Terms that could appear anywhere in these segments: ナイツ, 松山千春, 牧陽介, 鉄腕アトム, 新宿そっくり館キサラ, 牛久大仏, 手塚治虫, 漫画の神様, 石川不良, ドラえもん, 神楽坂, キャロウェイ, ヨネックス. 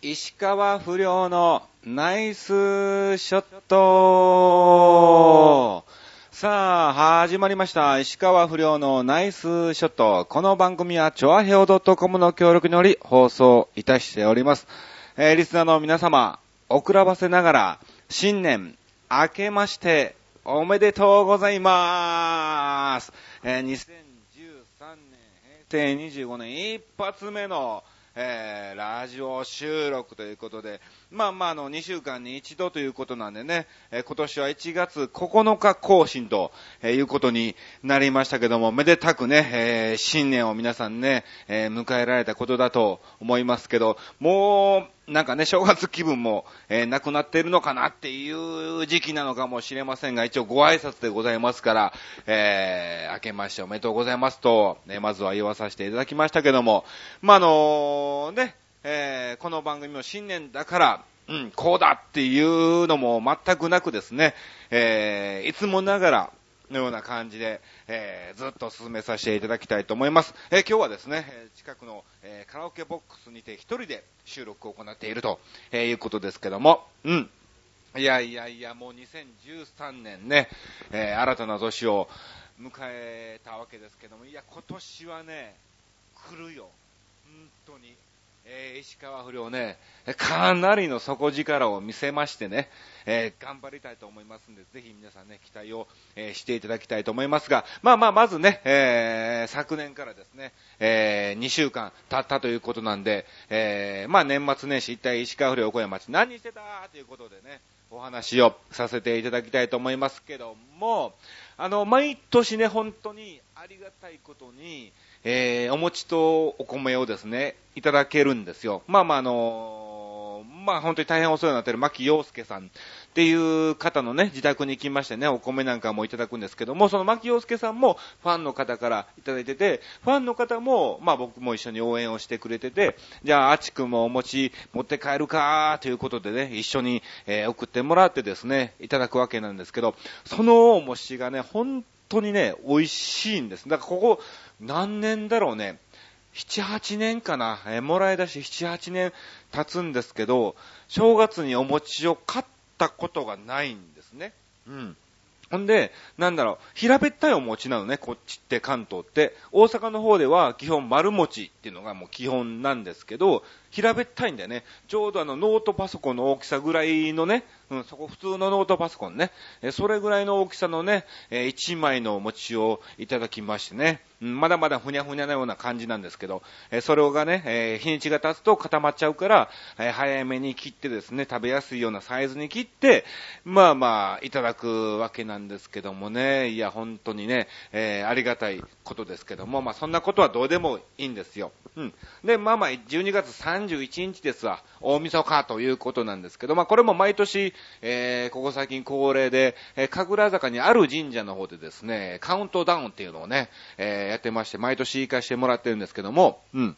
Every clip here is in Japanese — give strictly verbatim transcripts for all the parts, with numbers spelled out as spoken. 石川不良のナイスショット。さあ始まりました、石川不良のナイスショット。この番組はチョアヘオ .com の協力により放送いたしております。えー、リスナーの皆様、遅らばせながら新年明けましておめでとうございます。えー、にせんじゅうさんねんへいせいにじゅうごねん一発目のえー、ラジオ収録ということで、まあまあ、あのにしゅうかんに一度ということなんでね、えー、今年はいちがつここのか更新と、えー、いうことになりましたけども、めでたくね、えー、新年を皆さんね、えー、迎えられたことだと思いますけど、もうなんかね、正月気分も、えー、なくなっているのかなっていう時期なのかもしれませんが、一応ご挨拶でございますから、えー、明けましておめでとうございますと、ね、まずは言わさせていただきましたけども、まあ、あのー、ね、えー、この番組も新年だから、うん、こうだっていうのも全くなくですね、えー、いつもながらのような感じで、えー、ずっと進めさせていただきたいと思います。えー、今日はですね、近くの、えー、カラオケボックスにて一人で収録を行っていると、えー、いうことですけども、うん。いやいやいや、もうにせんじゅうさんねんね、えー、新たな年を迎えたわけですけども、いや、今年はね、来るよ。本当に。えー、石川不良ね、かなりの底力を見せましてね、えー、頑張りたいと思いますんで、ぜひ皆さんね、期待を、えー、していただきたいと思いますが、まあまあ、まずね、えー、昨年からですね、えー、にしゅうかん経ったということなんで、えー、まあ年末年始、一体石川不良小屋町何してたということでね、お話をさせていただきたいと思いますけども、あの、毎年ね、本当にありがたいことに、えー、お餅とお米をですね、いただけるんですよ。まあまあ、あのー、まあ本当に大変お世話になっている牧陽介さんっていう方のね、自宅に行きましてね、お米なんかもいただくんですけども、その牧陽介さんもファンの方からいただいてて、ファンの方も、まあ僕も一緒に応援をしてくれてて、じゃあ、あちくんもお餅持って帰るかということでね、一緒に、えー、送ってもらってですね、いただくわけなんですけど、そのお餅がね、本当にね、美味しいんです。だからここ、何年だろうね、ななはちねんかな、えー、もらい出してななはちねん経つんですけど、正月にお餅を買ったことがないんですね。うん。ほんで、なんだろう、平べったいお餅なのね、こっちって関東って。大阪の方では基本丸餅っていうのがもう基本なんですけど、平べったいんだよね。ちょうどあのノートパソコンの大きさぐらいのね、うん、そこ普通のノートパソコンね、えそれぐらいの大きさのね、えー、いちまいのお餅をいただきましてね、うん、まだまだふにゃふにゃなような感じなんですけど、えー、それがね、えー、日にちが経つと固まっちゃうから、えー、早めに切ってですね、食べやすいようなサイズに切って、まあまあ、いただくわけなんですけどもね、いや、本当にね、えー、ありがたいことですけども、まあそんなことはどうでもいいんですよ。うん。で、まあまあ、じゅうにがつさんじゅういちにちですわ、大晦日ということなんですけど、まあこれも毎年、えー、ここ最近恒例で、えー、神楽坂にある神社の方でですね、カウントダウンっていうのをね、えー、やってまして、毎年行かしてもらってるんですけども、うん。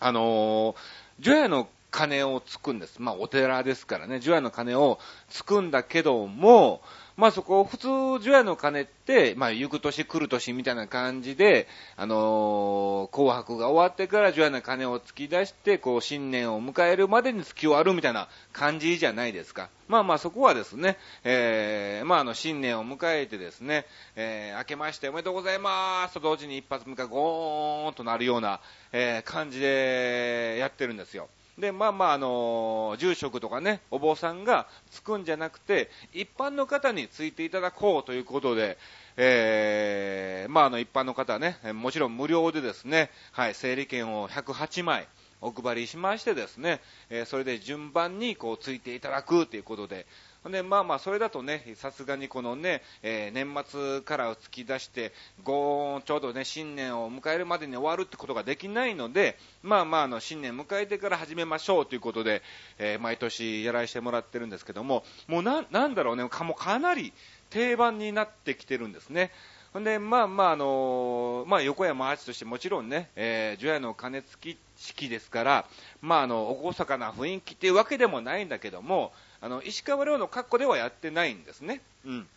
あのー、除夜の鐘をつくんです。まあお寺ですからね、除夜の鐘をつくんだけども、まあそこ、普通、除夜の鐘って、まあ、行く年来る年みたいな感じで、あのー、紅白が終わってから除夜の鐘を突き出して、こう、新年を迎えるまでに突き終わるみたいな感じじゃないですか。まあまあ、そこはですね、えー、まあ、あの、新年を迎えてですね、えー、明けましておめでとうございますと同時に一発目がゴーンとなるような、えー、感じでやってるんですよ。で、まあまあ、あのー、住職とかね、お坊さんがつくんじゃなくて、一般の方についていただこうということで、えー、まあ、あの、一般の方はね、もちろん無料でですね、はい、整理券をひゃくはちまいお配りしましてですね、えー、それで順番にこう、ついていただくということで、で、まあまあ、それだとね、さすがにこのね、えー、年末から突き出して、ごーん、ちょうどね、新年を迎えるまでに終わるってことができないので、まあまあ、あの、新年迎えてから始めましょうということで、えー、毎年やらしてもらってるんですけども、もうな、なんだろうね、かもかなり定番になってきてるんですね。ほんで、まあまあ、あのー、まあ、横山アーチとしてもちろんね、えー、除夜の鐘つき式ですから、まあ、あの、おごそかな雰囲気っていうわけでもないんだけども、あの、石川遼の格好ではやってないんですね。うん。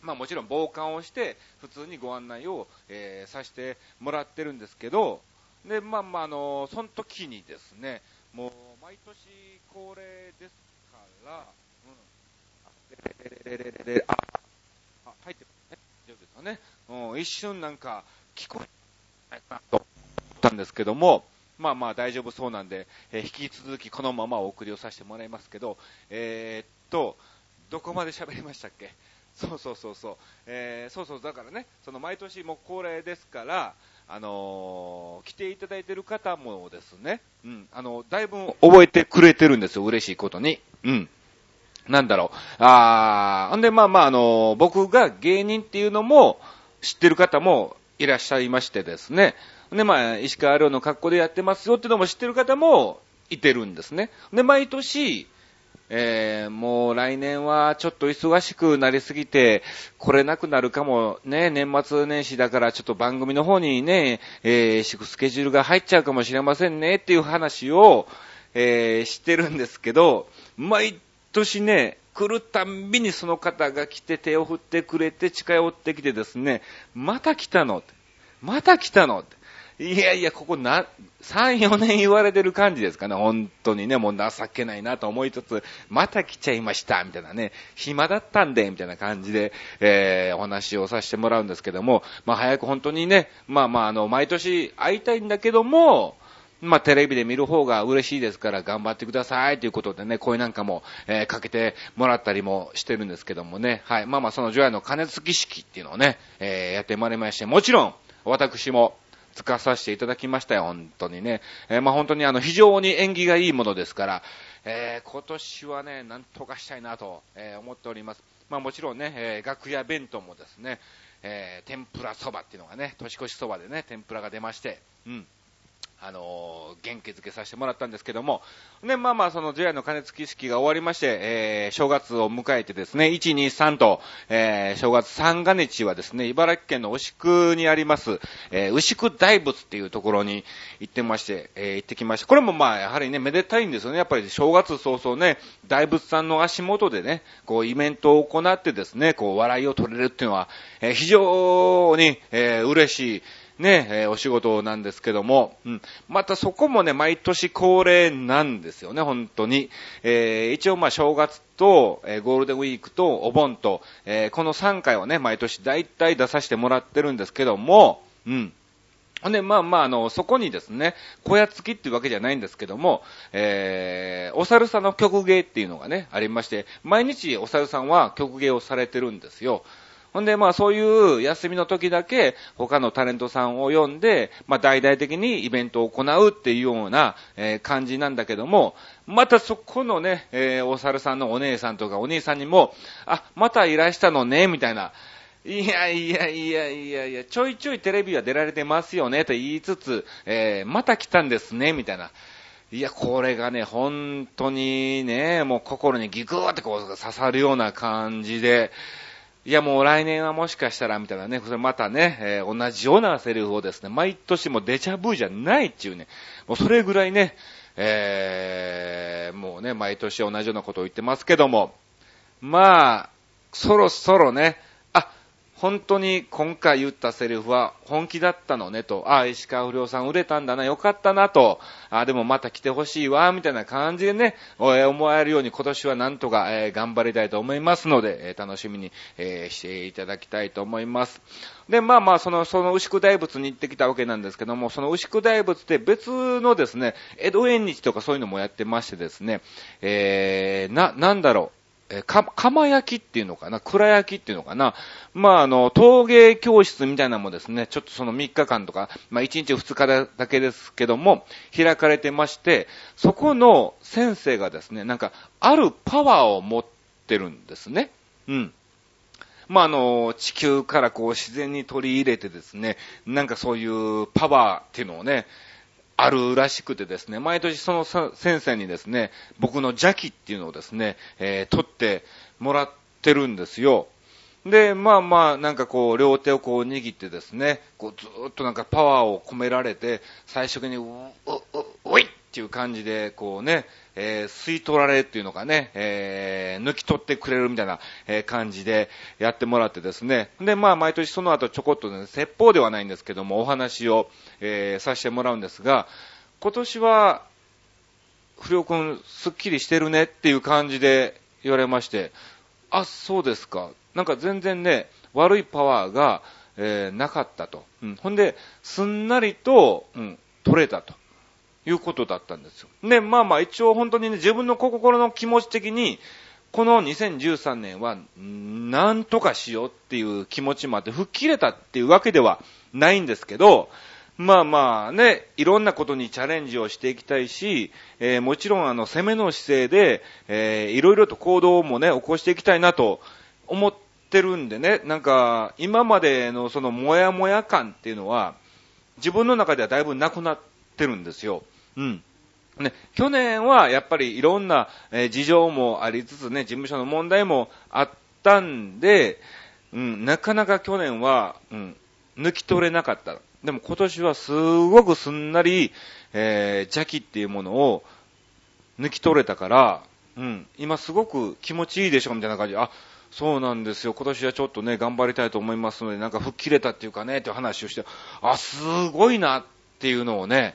まあ、もちろん傍観をして、普通にご案内を、えー、させてもらってるんですけど、で、まあまあ、あのー、その時にですね、もう毎年恒例ですから、うん、レレレレレレあ、あ、入ってますね、大丈夫ですかね、うん、一瞬なんか聞こえないかなと思ったんですけども、まあまあ大丈夫そうなんで、えー、引き続きこのままお送りをさせてもらいますけど、えー、っと、どこまで喋りましたっけ、そうそうそうそう、えー、そうそうだからね、その毎年も恒例ですから、あのー、来ていただいている方もですね、うん、あのだいぶ覚えてくれてるんですよ、嬉しいことに、うん、なんだろう、ああ、んでまあまああのー、僕が芸人っていうのも知ってる方もいらっしゃいましてですね、でまあ石川遼の格好でやってますよっていうのも知ってる方もいてるんですね、で毎年。えー、もう来年はちょっと忙しくなりすぎて来れなくなるかもね、年末年始だからちょっと番組の方にね、えー、スケジュールが入っちゃうかもしれませんねっていう話を、えー、してるんですけど、毎年ね来るたんびにその方が来て手を振ってくれて近寄ってきてですね、また来たのまた来たのっていやいや、ここな、さん、よねん言われてる感じですかね。本当にね、もう情けないなと思いつつ、また来ちゃいました、みたいなね、暇だったんで、みたいな感じで、えー、お話をさせてもらうんですけども、まあ早く本当にね、まあまああの、毎年会いたいんだけども、まあテレビで見る方が嬉しいですから頑張ってくださいということでね、声なんかも、えー、かけてもらったりもしてるんですけどもね、はい、まあまあその除夜の鐘つき式っていうのをね、えー、やってまいりまして、もちろん、私も、つかさせていただきましたよ、本当にね。えー、まあ本当にあの非常に縁起がいいものですから、えー、今年はね、なんとかしたいなと、えー、思っております。まあもちろんね、えー、楽屋弁当もですね、えー、天ぷらそばっていうのがね、年越しそばでね、天ぷらが出まして、うん。あのー、元気づけさせてもらったんですけども、ね、まあまあその除夜の鐘つき式が終わりまして、えー、正月を迎えてですね、いち、に、さんと、えー、正月三が日はですね、茨城県の牛久にあります、えー、牛久大仏っていうところに行ってまして、えー、行ってきました。これもまあやはりね、めでたいんですよね。やっぱり正月早々ね、大仏さんの足元でね、こうイベントを行ってですね、こう笑いを取れるっていうのは、えー、非常に、えー、嬉しいね、えー、お仕事なんですけども、うん、またそこもね、毎年恒例なんですよね、本当に。えー、一応まあ正月と、えー、ゴールデンウィークとお盆と、えー、このさんかいをね、毎年大体出させてもらってるんですけども、うん。ほんで、まあまあ、あの、そこにですね、小屋付きっていうわけじゃないんですけども、えー、お猿さんの曲芸っていうのがね、ありまして、毎日お猿さんは曲芸をされてるんですよ。ほんで、まあそういう休みの時だけ他のタレントさんを呼んで、まあ大々的にイベントを行うっていうような、えー、感じなんだけども、またそこのね、えー、お猿さんのお姉さんとかお兄さんにも、あ、またいらしたのね、みたいな。いやいやいやいやいや、ちょいちょいテレビは出られてますよね、と言いつつ、えー、また来たんですね、みたいな。いや、これがね、本当にね、もう心にギクーってこう刺さるような感じで、いやもう来年はもしかしたらみたいなね、それまたね、えー、同じようなセリフをですね、毎年もうデジャブじゃないっていうね、もうそれぐらいね、えー、もうね、毎年同じようなことを言ってますけども、まあ、そろそろね、あ、本当に今回言ったセリフは本気だったのねと、あ、石川不良さん売れたんだな、よかったなと、あ、でもまた来てほしいわ、みたいな感じでね、思えるように今年はなんとか、えー、頑張りたいと思いますので、えー、楽しみに、えー、していただきたいと思います。で、まあまあ、その、その牛久大仏に行ってきたわけなんですけども、その牛久大仏って別のですね、江戸縁日とかそういうのもやってましてですね、えー、な、なんだろう。え、か、釜焼きっていうのかな、蔵焼きっていうのかな、まあ、あの、陶芸教室みたいなのもですね、ちょっとそのみっかかんとか、まあ、いちにちふつかだけですけども、開かれてまして、そこの先生がですね、なんか、あるパワーを持ってるんですね。うん。まあ、あの、地球からこう自然に取り入れてですね、なんかそういうパワーっていうのをね、あるらしくてですね、毎年その先生にですね、僕の邪気っていうのをですね、えー、取ってもらってるんですよ。で、まあまあ、なんかこう、両手をこう握ってですね、こうずーっとなんかパワーを込められて、最初に、う、う、う、おいっていう感じで、こうね、えー、吸い取られっていうのかね、えー、抜き取ってくれるみたいな、えー、感じでやってもらってですね。で、まあ、毎年その後ちょこっとね、説法ではないんですけども、お話を、えー、させてもらうんですが、今年は、不良くんすっきりしてるねっていう感じで言われまして、あ、そうですか。なんか全然ね、悪いパワーが、えー、なかったと、うん、ほんですんなりと、うん、取れたということだったんですよ。で、まあまあ一応本当にね、自分の心の気持ち的にこのにせんじゅうさんねんはなんとかしようっていう気持ちもあって吹っ切れたっていうわけではないんですけど、まあまあね、いろんなことにチャレンジをしていきたいし、えー、もちろんあの攻めの姿勢で、えー、いろいろと行動もね起こしていきたいなと思ってるんでね、なんか今までのそのモヤモヤ感っていうのは自分の中ではだいぶなくなってるんですよ。うん。ね、去年はやっぱりいろんな、えー、事情もありつつね、事務所の問題もあったんで、うん、なかなか去年は、うん、抜き取れなかった。でも今年はすごくすんなり、えー、邪気っていうものを抜き取れたから、うん、今すごく気持ちいいでしょみたいな感じ。あ、そうなんですよ。今年はちょっとね、頑張りたいと思いますので、なんか吹っ切れたっていうかね、っていう話をして、あ、すごいなっていうのをね、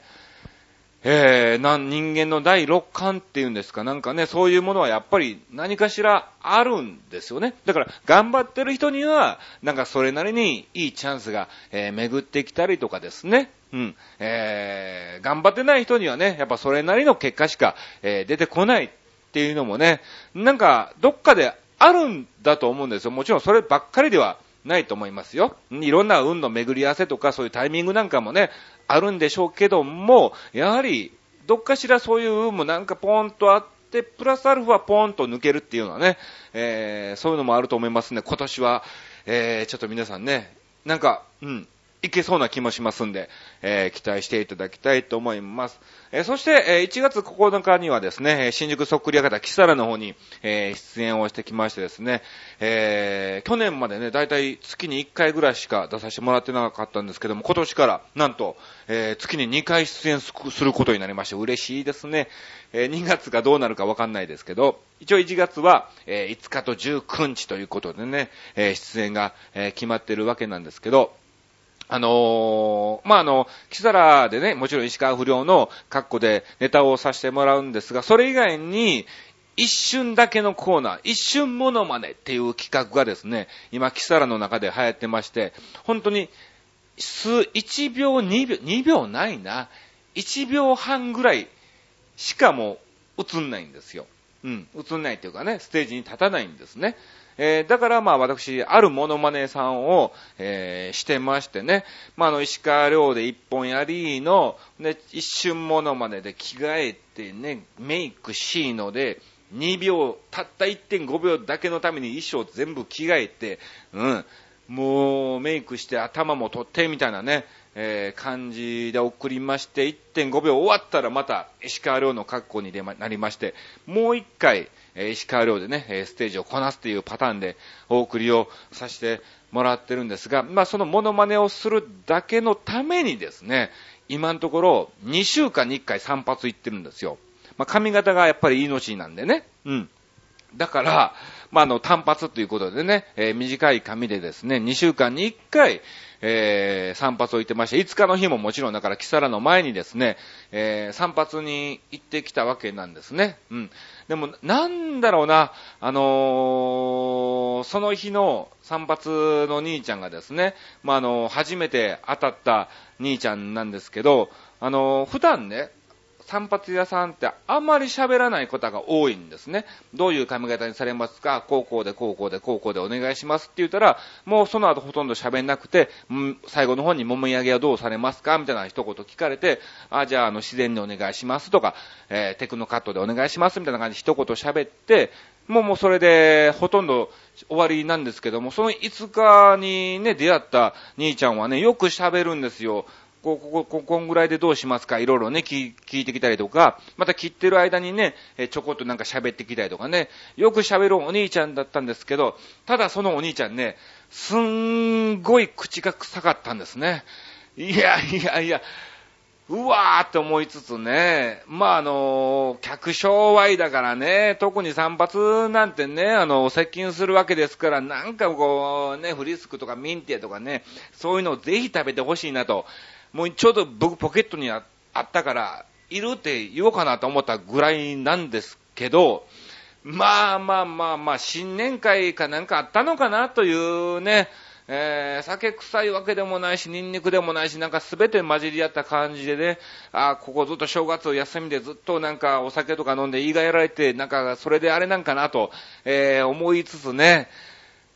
えー、なん人間の第六感っていうんですか、なんかね、そういうものはやっぱり何かしらあるんですよね。だから頑張ってる人にはなんかそれなりにいいチャンスが、えー、巡ってきたりとかですね、うん、えー、頑張ってない人にはね、やっぱそれなりの結果しか、えー、出てこないっていうのもね、なんかどっかであるんだと思うんですよ。もちろんそればっかりではないと思いますよ。いろんな運の巡り合わせとかそういうタイミングなんかもねあるんでしょうけども、やはりどっかしらそういう運もなんかポンとあってプラスアルファポンと抜けるっていうのはね、えー、そういうのもあると思いますね。今年は、えー、ちょっと皆さんね、なんかうんいけそうな気もしますんで、えー、期待していただきたいと思います。えー、そして、えー、いちがつここのかにはですね、新宿そっくり館キサラの方に、えー、出演をしてきましてですね、えー、去年までね、だいたい月にいっかいぐらいしか出させてもらってなかったんですけども、今年からなんと、えー、月ににかい出演することになりまして嬉しいですね。えー、にがつがどうなるかわかんないですけど、一応いちがつは、えー、いつかとじゅうくにちということでね、えー、出演が、えー、決まってるわけなんですけど、あのー、まあ、あの、キサラでね、もちろん石川不良の格好でネタをさせてもらうんですが、それ以外に、一瞬だけのコーナー、一瞬モノマネっていう企画がですね、今、キサラの中で流行ってまして、本当に、いちびょうにびょう、にびょうないな、いちびょうはんぐらいしかも映んないんですよ。うん、映んないというかね、ステージに立たないんですね。えー、だからまあ私、あるモノマネさんを、えー、してましてね、まああの石川遼で一本やりの、ね、一瞬モノマネで着替えてね、メイクしので、にびょう、たった いってんごびょうだけのために衣装全部着替えて、うん、もうメイクして頭も取ってみたいなね、えー、感じで送りまして、いってんごびょう終わったらまた石川遼の格好になりまして、もう一回、えー、石川遼でね、ステージをこなすというパターンでお送りをさせてもらってるんですが、まあそのモノマネをするだけのためにですね、今のところにしゅうかんにいっかい散髪行ってるんですよ。まあ髪型がやっぱり命なんでね、うん。だから、まああの単発ということでね、えー、短い髪でですね、にしゅうかんにいっかい、えー、散髪を行ってまして、いつかの日ももちろんだからキサラの前にですね、えー、散髪に行ってきたわけなんですね。うん。でもなんだろうな、あのー、その日の散髪の兄ちゃんがですね、まああのー、初めて当たった兄ちゃんなんですけど、あのー、普段ね、散髪屋さんってあんまり喋らない方が多いんですね。どういう髪型にされますか？こうこうでこうこうでこうこうでお願いしますって言ったら、もうその後ほとんど喋んなくて、最後の方にもみあげはどうされますかみたいな一言聞かれて、あ、じゃああの自然にお願いしますとか、えー、テクノカットでお願いしますみたいな感じで一言喋って、もうもうそれでほとんど終わりなんですけども、そのいつかにね、出会った兄ちゃんはね、よく喋るんですよ。ここ、ここ、こんぐらいでどうしますか？いろいろね、聞いてきたりとか、また切ってる間にね、ちょこっとなんか喋ってきたりとかね、よく喋るお兄ちゃんだったんですけど、ただそのお兄ちゃんね、すんごい口が臭かったんですね。いやいやいや、うわーって思いつつね、まああの、客商売だからね、特に散髪なんてね、あの、接近するわけですから、なんかこうね、フリスクとかミンティアとかね、そういうのをぜひ食べてほしいなと、もうちょうど僕ポケットに あ, あったから、いるって言おうかなと思ったぐらいなんですけど、まあまあまあまあ、新年会かなんかあったのかなというね、えー、酒臭いわけでもないし、ニンニクでもないし、なんかすべて混じり合った感じでね、あ、ここずっと正月を休みでずっとなんかお酒とか飲んで胃がやられて、なんかそれであれなんかなと、えー、思いつつね、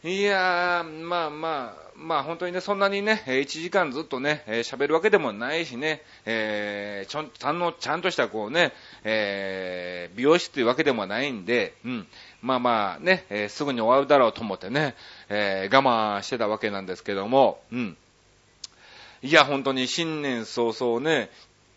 いやー、まあまあ、まあ本当にね、そんなにね、いちじかんずっとね、喋るわけでもないしね、えー、ちょん、ちゃんの、ちゃんとしたこうね、えー、美容師というわけでもないんで、うん、まあまあね、えー、すぐに終わるだろうと思ってね、えー、我慢してたわけなんですけども、うん。いや、本当に新年早々ね、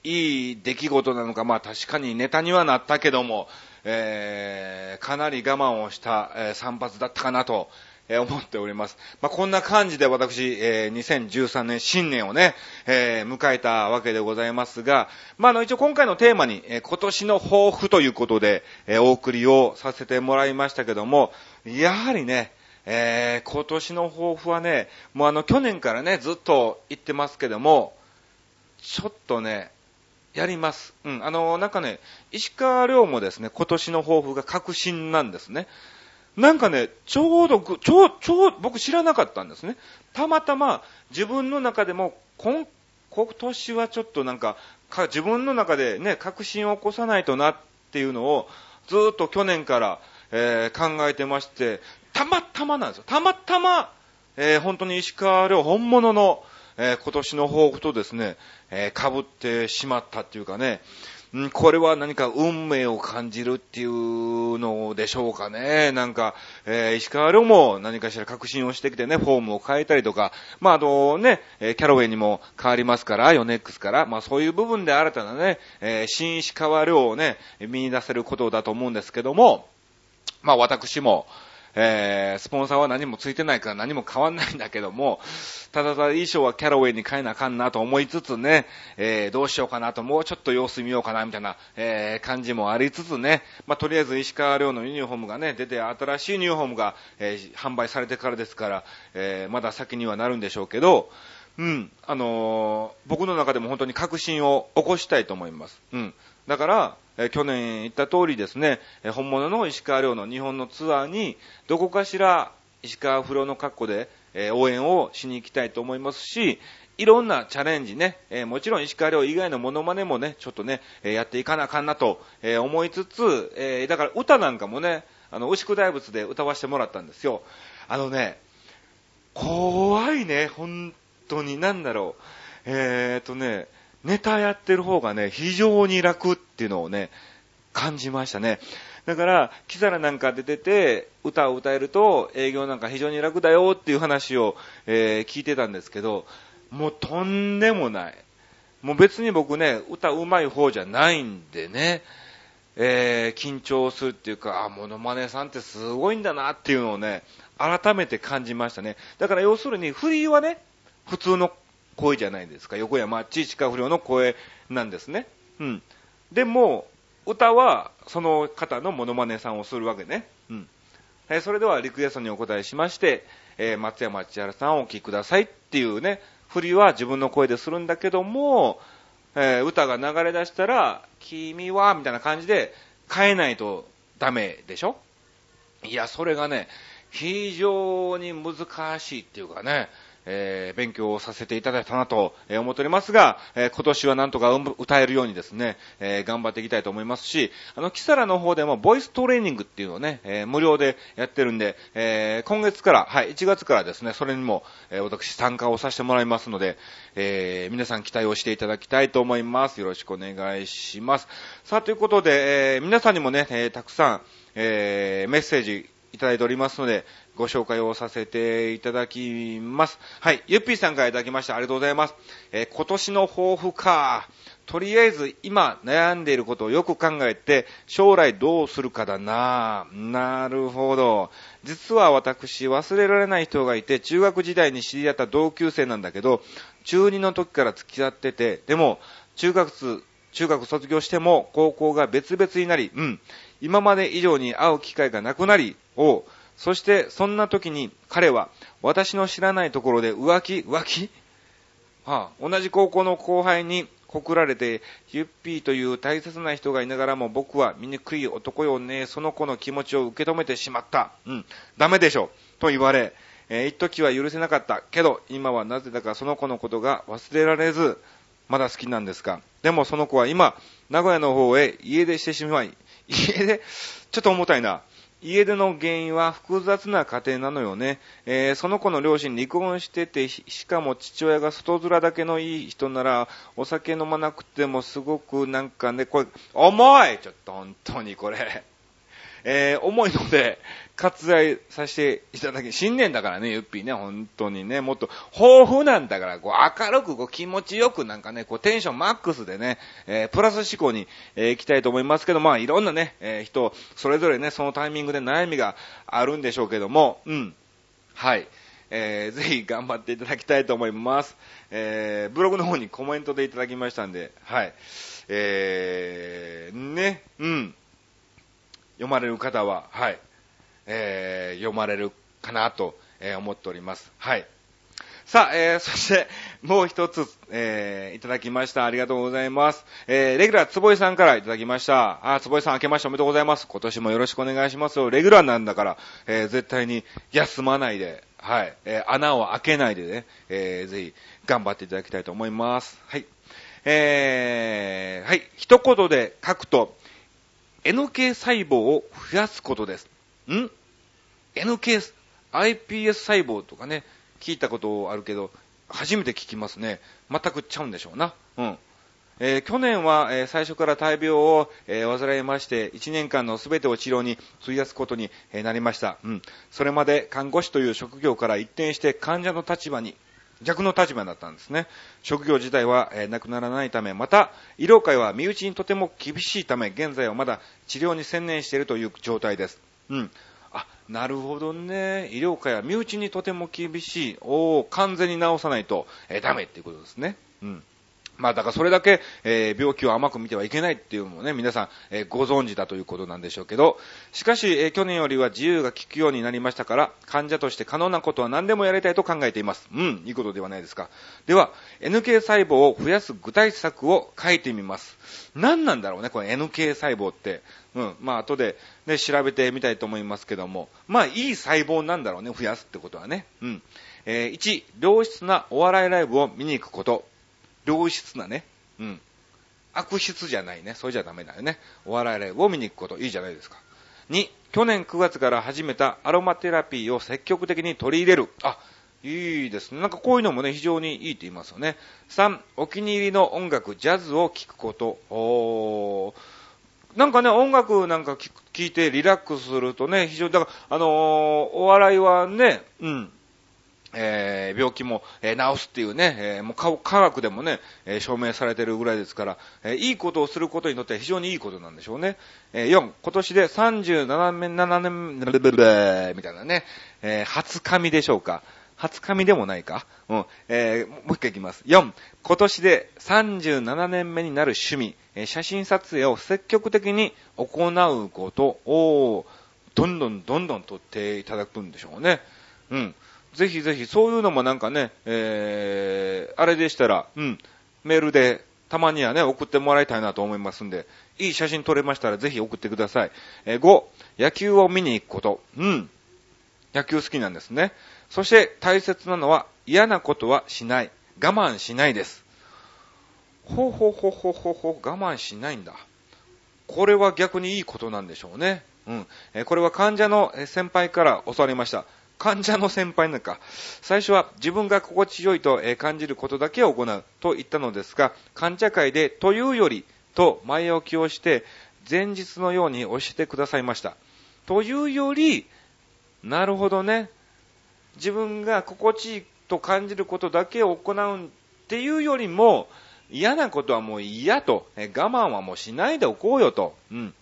いい出来事なのか、まあ確かにネタにはなったけども、えー、かなり我慢をした、えー、散髪だったかなと、えー、思っております。まあ、こんな感じで私、えー、にせんじゅうさんねん新年をね、えー、迎えたわけでございますが、まあ、あの、一応今回のテーマに、えー、今年の抱負ということで、えー、お送りをさせてもらいましたけども、やはりね、えー、今年の抱負はね、もうあの、去年からね、ずっと言ってますけども、ちょっとね、やります。うん、あの、なんかね、石川遼もですね、今年の抱負が革新なんですね。なんかね、ちょうど、ちょう、ちょう、僕知らなかったんですね。たまたま自分の中でも、今、今年はちょっとなんか、か、自分の中でね、革新を起こさないとなっていうのを、ずーっと去年から、えー、考えてまして、たまたまなんですよ。たまたま、えー、本当に石川遼本物の、えー、今年の抱負とですね、えー、被ってしまったっていうかね、これは何か運命を感じるっていうのでしょうかね。なんか、えー、石川遼も何かしら革新をしてきてね、フォームを変えたりとか、まあ、あのね、キャロウェイにも変わりますから、ヨネックスから、まあ、そういう部分で新たなね、えー、新石川遼をね、見出せることだと思うんですけども、まあ、私も、えー、スポンサーは何もついてないから何も変わんないんだけども、ただただ衣装はキャロウェイに変えなあかんなと思いつつね、えー、どうしようかなと、もうちょっと様子見ようかなみたいな、えー、感じもありつつね、まあ、とりあえず石川遼のユニフォームがね、出て新しいユニフォームが、えー、販売されてからですから、えー、まだ先にはなるんでしょうけど、うん、あのー、僕の中でも本当に革新を起こしたいと思います。うん。だから、えー、去年言った通りですね、えー、本物の石川遼の日本のツアーに、どこかしら石川不良の格好で、えー、応援をしに行きたいと思いますし、いろんなチャレンジね、えー、もちろん石川遼以外のモノマネもね、ちょっとね、えー、やっていかなあかんなと、えー、思いつつ、えー、だから歌なんかもね、あの、牛久大仏で歌わせてもらったんですよ。あのね、怖いね、本当に、なんだろう。えーとね、ネタやってる方がね、非常に楽っていうのをね、感じましたね。だから、キサラなんか出てて、歌を歌えると、営業なんか非常に楽だよっていう話を、えー、聞いてたんですけど、もうとんでもない。もう別に僕ね、歌うまい方じゃないんでね、えー、緊張するっていうか、あ、モノマネさんってすごいんだなっていうのをね、改めて感じましたね。だから要するに、振りはね、普通の声じゃないですか。横山千近不良の声なんですね。うん。でも、歌はその方のモノマネさんをするわけね。うん。えー、それではリクエストにお答えしまして、えー、松山千春さんをお聴きくださいっていうね、振りは自分の声でするんだけども、えー、歌が流れ出したら、君は、みたいな感じで変えないとダメでしょ？いや、それがね、非常に難しいっていうかね、えー、勉強をさせていただいたなと思っておりますが、えー、今年はなんとか歌えるようにですね、えー、頑張っていきたいと思いますし、あの、キサラの方でもボイストレーニングっていうのをね、えー、無料でやってるんで、えー、今月から、はい、いちがつからですね、それにも、えー、私参加をさせてもらいますので、えー、皆さん期待をしていただきたいと思います。よろしくお願いします。さあ、ということで、えー、皆さんにもね、えー、たくさん、えー、メッセージいただいておりますので、ご紹介をさせていただきます。はい、ゆっぴーさんからいただきました。ありがとうございます。えー、今年の抱負か。とりあえず今悩んでいることをよく考えて、将来どうするかだな。なるほど。実は私、忘れられない人がいて、中学時代に知り合った同級生なんだけど、中にの時から付き合ってて、でも、中学、中学卒業しても高校が別々になり、うん、今まで以上に会う機会がなくなり、を、そしてそんな時に彼は私の知らないところで浮気浮気、はあ、同じ高校の後輩に告られて、ゆっぴーという大切な人がいながらも僕は醜い男よね、その子の気持ちを受け止めてしまった。うん、ダメでしょ、と言われ、えー、一時は許せなかったけど、今はなぜだかその子のことが忘れられず、まだ好きなんですか。でもその子は今、名古屋の方へ家出してしまい、家出、ちょっと重たいな。家出の原因は複雑な家庭なのよね、えー、その子の両親離婚してて、しかも父親が外面だけのいい人ならお酒飲まなくてもすごくなんかね、これ重い、ちょっと本当にこれ、えー、重いので割愛させていただき、新年だからね、ゆっぴーね、本当にね、もっと豊富なんだから、こう明るく、こう気持ちよく、なんかね、こうテンションマックスでね、えー、プラス思考に、えー、行きたいと思いますけど、まあいろんなね、えー、人それぞれね、そのタイミングで悩みがあるんでしょうけども、うん、はい、えー、ぜひ頑張っていただきたいと思います、えー、ブログの方にコメントでいただきましたんで、はい、えー、ね、うん、読まれる方は、はい。えー、読まれるかなと、えー、思っております。はい。さあ、えー、そしてもう一つ、えー、いただきました。ありがとうございます。えー、レギュラー坪井さんからいただきました。あ、坪井さん明けましておめでとうございます。今年もよろしくお願いしますよ。レギュラーなんだから、えー、絶対に休まないで、はい、えー、穴を開けないでね、えー、ぜひ頑張っていただきたいと思います。はい。えー、はい。一言で書くと エヌケー 細胞を増やすことです。ん エヌケー アイピーエス 細胞とかね、聞いたことあるけど初めて聞きますね。全くちゃうんでしょうな。うん、えー、去年は、えー、最初から大病を、えー、患いまして、いちねんかんの全てを治療に費やすことに、えー、なりました。うん、それまで看護師という職業から一転して患者の立場に逆の立場だったんですね。職業自体は、えー、なくならないため、また医療界は身内にとても厳しいため、現在はまだ治療に専念しているという状態です。うん、あ、なるほどね。医療界は身内にとても厳しい。お、完全に治さないと、えー、ダメっていうことですね。うん。まあだからそれだけ、えー、病気を甘く見てはいけないっていうのもね、皆さん、えー、ご存知だということなんでしょうけど、しかし、えー、去年よりは自由が利くようになりましたから、患者として可能なことは何でもやりたいと考えています。うん、いいことではないですか。では、エヌケー 細胞を増やす具体策を書いてみます。何なんだろうね、この エヌケー 細胞って。うん、まあ後でね、調べてみたいと思いますけども、まあいい細胞なんだろうね、増やすってことはね。うん。えー、いち、良質なお笑いライブを見に行くこと。良質なね、うん、悪質じゃないね、それじゃダメだよね。お笑いライブを見に行くこと、いいじゃないですか。に、去年くがつから始めたアロマテラピーを積極的に取り入れる。あ、いいですね。なんかこういうのもね、非常にいいって言いますよね。さん、お気に入りの音楽、ジャズを聴くこと。おー、なんかね、音楽なんか聴いてリラックスするとね、非常に、だから、あのー、お笑いはね、うん、えー、病気も、えー、治すっていうね、えー、もう科学でもね、えー、証明されてるぐらいですから、えー、いいことをすることにとっては非常にいいことなんでしょうね。えー、よん、今年でさんじゅうななねん、ななねん、ブルブルブルみたいなね、えー、初神でしょうか。初神でもないか。うん、えー、もう一回いきます。よん、今年でさんじゅうななねんめになる趣味、えー、写真撮影を積極的に行うことを、どんどんどんどん撮っていただくんでしょうね。うん。ぜひぜひ、そういうのもなんかね、えー、あれでしたら、うん、メールでたまにはね、送ってもらいたいなと思いますんで、いい写真撮れましたらぜひ送ってください。えー、ご、野球を見に行くこと。うん。野球好きなんですね。そして大切なのは、嫌なことはしない。我慢しないです。ほうほうほうほうほうほう、我慢しないんだ。これは逆にいいことなんでしょうね。うん。えー、これは患者の先輩から教わりました。患者の先輩なんか、最初は自分が心地よいと感じることだけを行うと言ったのですが、患者会でというよりと前置きをして、前日のように教えてくださいました。というより、なるほどね。自分が心地いいと感じることだけを行うっていうよりも、嫌なことはもう嫌と、我慢はもうしないでおこうよと、うん、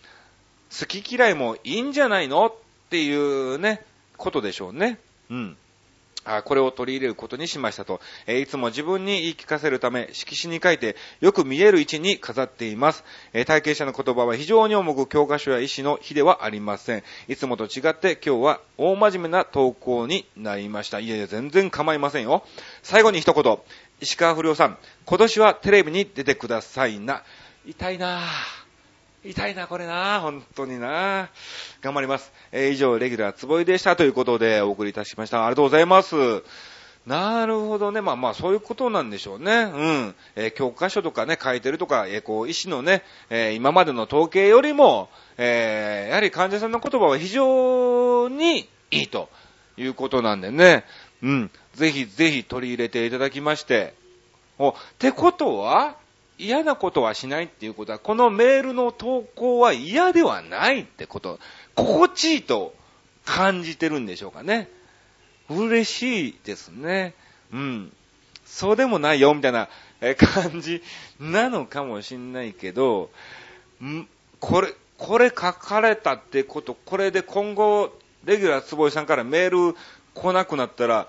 好き嫌いもいいんじゃないのっていうね、ことでしょうね。うん。あ、これを取り入れることにしましたと、えー、いつも自分に言い聞かせるため色紙に書いてよく見える位置に飾っています。えー、体験者の言葉は非常に重く、教科書や医師の比ではありません。いつもと違って今日は大真面目な投稿になりました。いやいや全然構いませんよ。最後に一言、石川不良さん、今年はテレビに出てくださいな。痛いな痛いなこれな、本当にな。頑張ります、えー、以上レギュラーつぼいでしたということでお送りいたしました。ありがとうございます。なるほどね。まあまあそういうことなんでしょうね。うん。えー、教科書とかね、書いてるとか、えー、こう、医師のね、えー、今までの統計よりも、えー、やはり患者さんの言葉は非常にいいということなんでね。うん。ぜひぜひ取り入れていただきまして。お、ってことは、嫌なことはしないっていうことは、このメールの投稿は嫌ではないってこと、心地いいと感じてるんでしょうかね。嬉しいですね。うん。そうでもないよ、みたいな感じなのかもしんないけど、ん、これ、これ書かれたってこと、これで今後、レギュラー坪井さんからメール来なくなったら、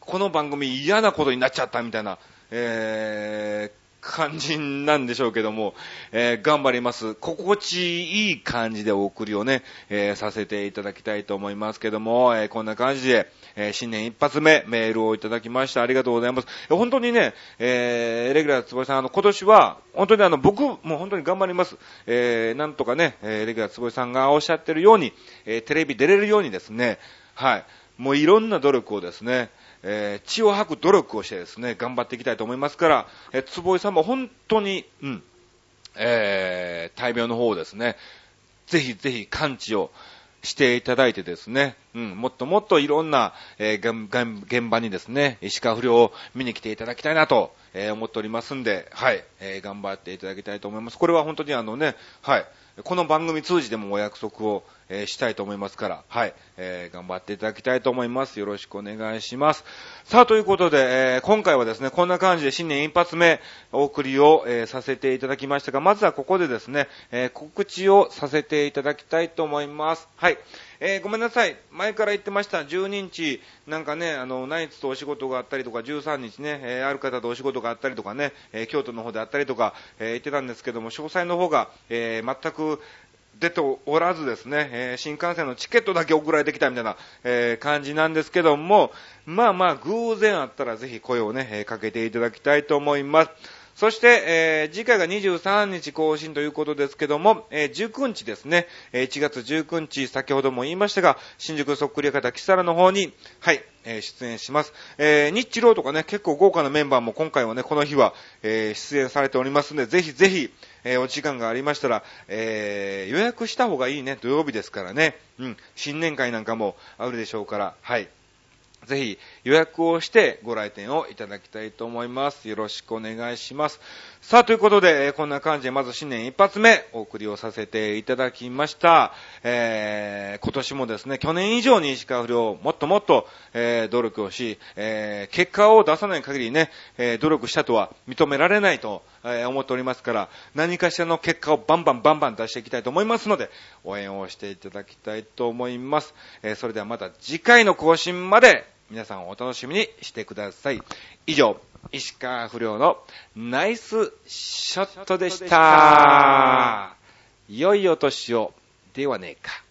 この番組嫌なことになっちゃったみたいな、えー、感じなんでしょうけども、えー、頑張ります。心地いい感じでお送りをね、えー、させていただきたいと思いますけども、えー、こんな感じで、えー、新年一発目メールをいただきました。ありがとうございます。本当にね、えー、レギュラーつぼいさん、あの、今年は、本当にあの、僕も本当に頑張ります。えー、なんとかね、えー、レギュラーつぼいさんがおっしゃってるように、えー、テレビ出れるようにですね、はい、もういろんな努力をですね、えー、血を吐く努力をしてですね、頑張っていきたいと思いますから、えー、つぼいさんも本当に、うん、えー、大病の方をですね、ぜひぜひ完治を、していただいてですね、うん、もっともっといろんな、えー、現場にですね、石川不良を見に来ていただきたいなと、えー、思っておりますんで、はい、えー、頑張っていただきたいと思います。これは本当にあのね、はい、この番組通じでもお約束を、えー、したいと思いますから、はい、えー、頑張っていただきたいと思います。よろしくお願いします。さあ、ということで、えー、今回はですね、こんな感じで新年一発目お送りを、えー、させていただきましたが、まずはここでですね、えー、告知をさせていただきたいと思います。はい。えー、ごめんなさい。前から言ってました。じゅうににち、なんかね、あの、ナイツとお仕事があったりとか、じゅうさんにちね、えー、ある方とお仕事があったりとかね、えー、京都の方であったりとか、えー、言ってたんですけども、詳細の方が、えー、全く出ておらずですね、えー、新幹線のチケットだけ送られてきたみたいな、えー、感じなんですけども、まあまあ、偶然あったらぜひ声をね、えー、かけていただきたいと思います。そして、えー、次回がにじゅうさんにち更新ということですけども、えー、じゅうくにちですね、えー、いちがつじゅうくにち、先ほども言いましたが、新宿そっくり館キサラの方に、はい、えー、出演します。えー、日郎とかね、結構豪華なメンバーも今回はね、この日は、えー、出演されておりますので、ぜひぜひ、えー、お時間がありましたら、えー、予約した方がいいね、土曜日ですからね、うん、新年会なんかもあるでしょうから、はい。ぜひ予約をしてご来店をいただきたいと思います。よろしくお願いします。さあ、ということで、こんな感じでまず新年一発目お送りをさせていただきました。えー、今年もですね、去年以上に石川不良をもっともっと、えー、努力をし、えー、結果を出さない限りね、えー、努力したとは認められないと、えー、思っておりますから、何かしらの結果をバンバンバンバン出していきたいと思いますので、応援をしていただきたいと思います。えー、それではまた次回の更新まで、皆さんお楽しみにしてください。以上、石川不良のナイスショットでした。良いお年を。ではねえか。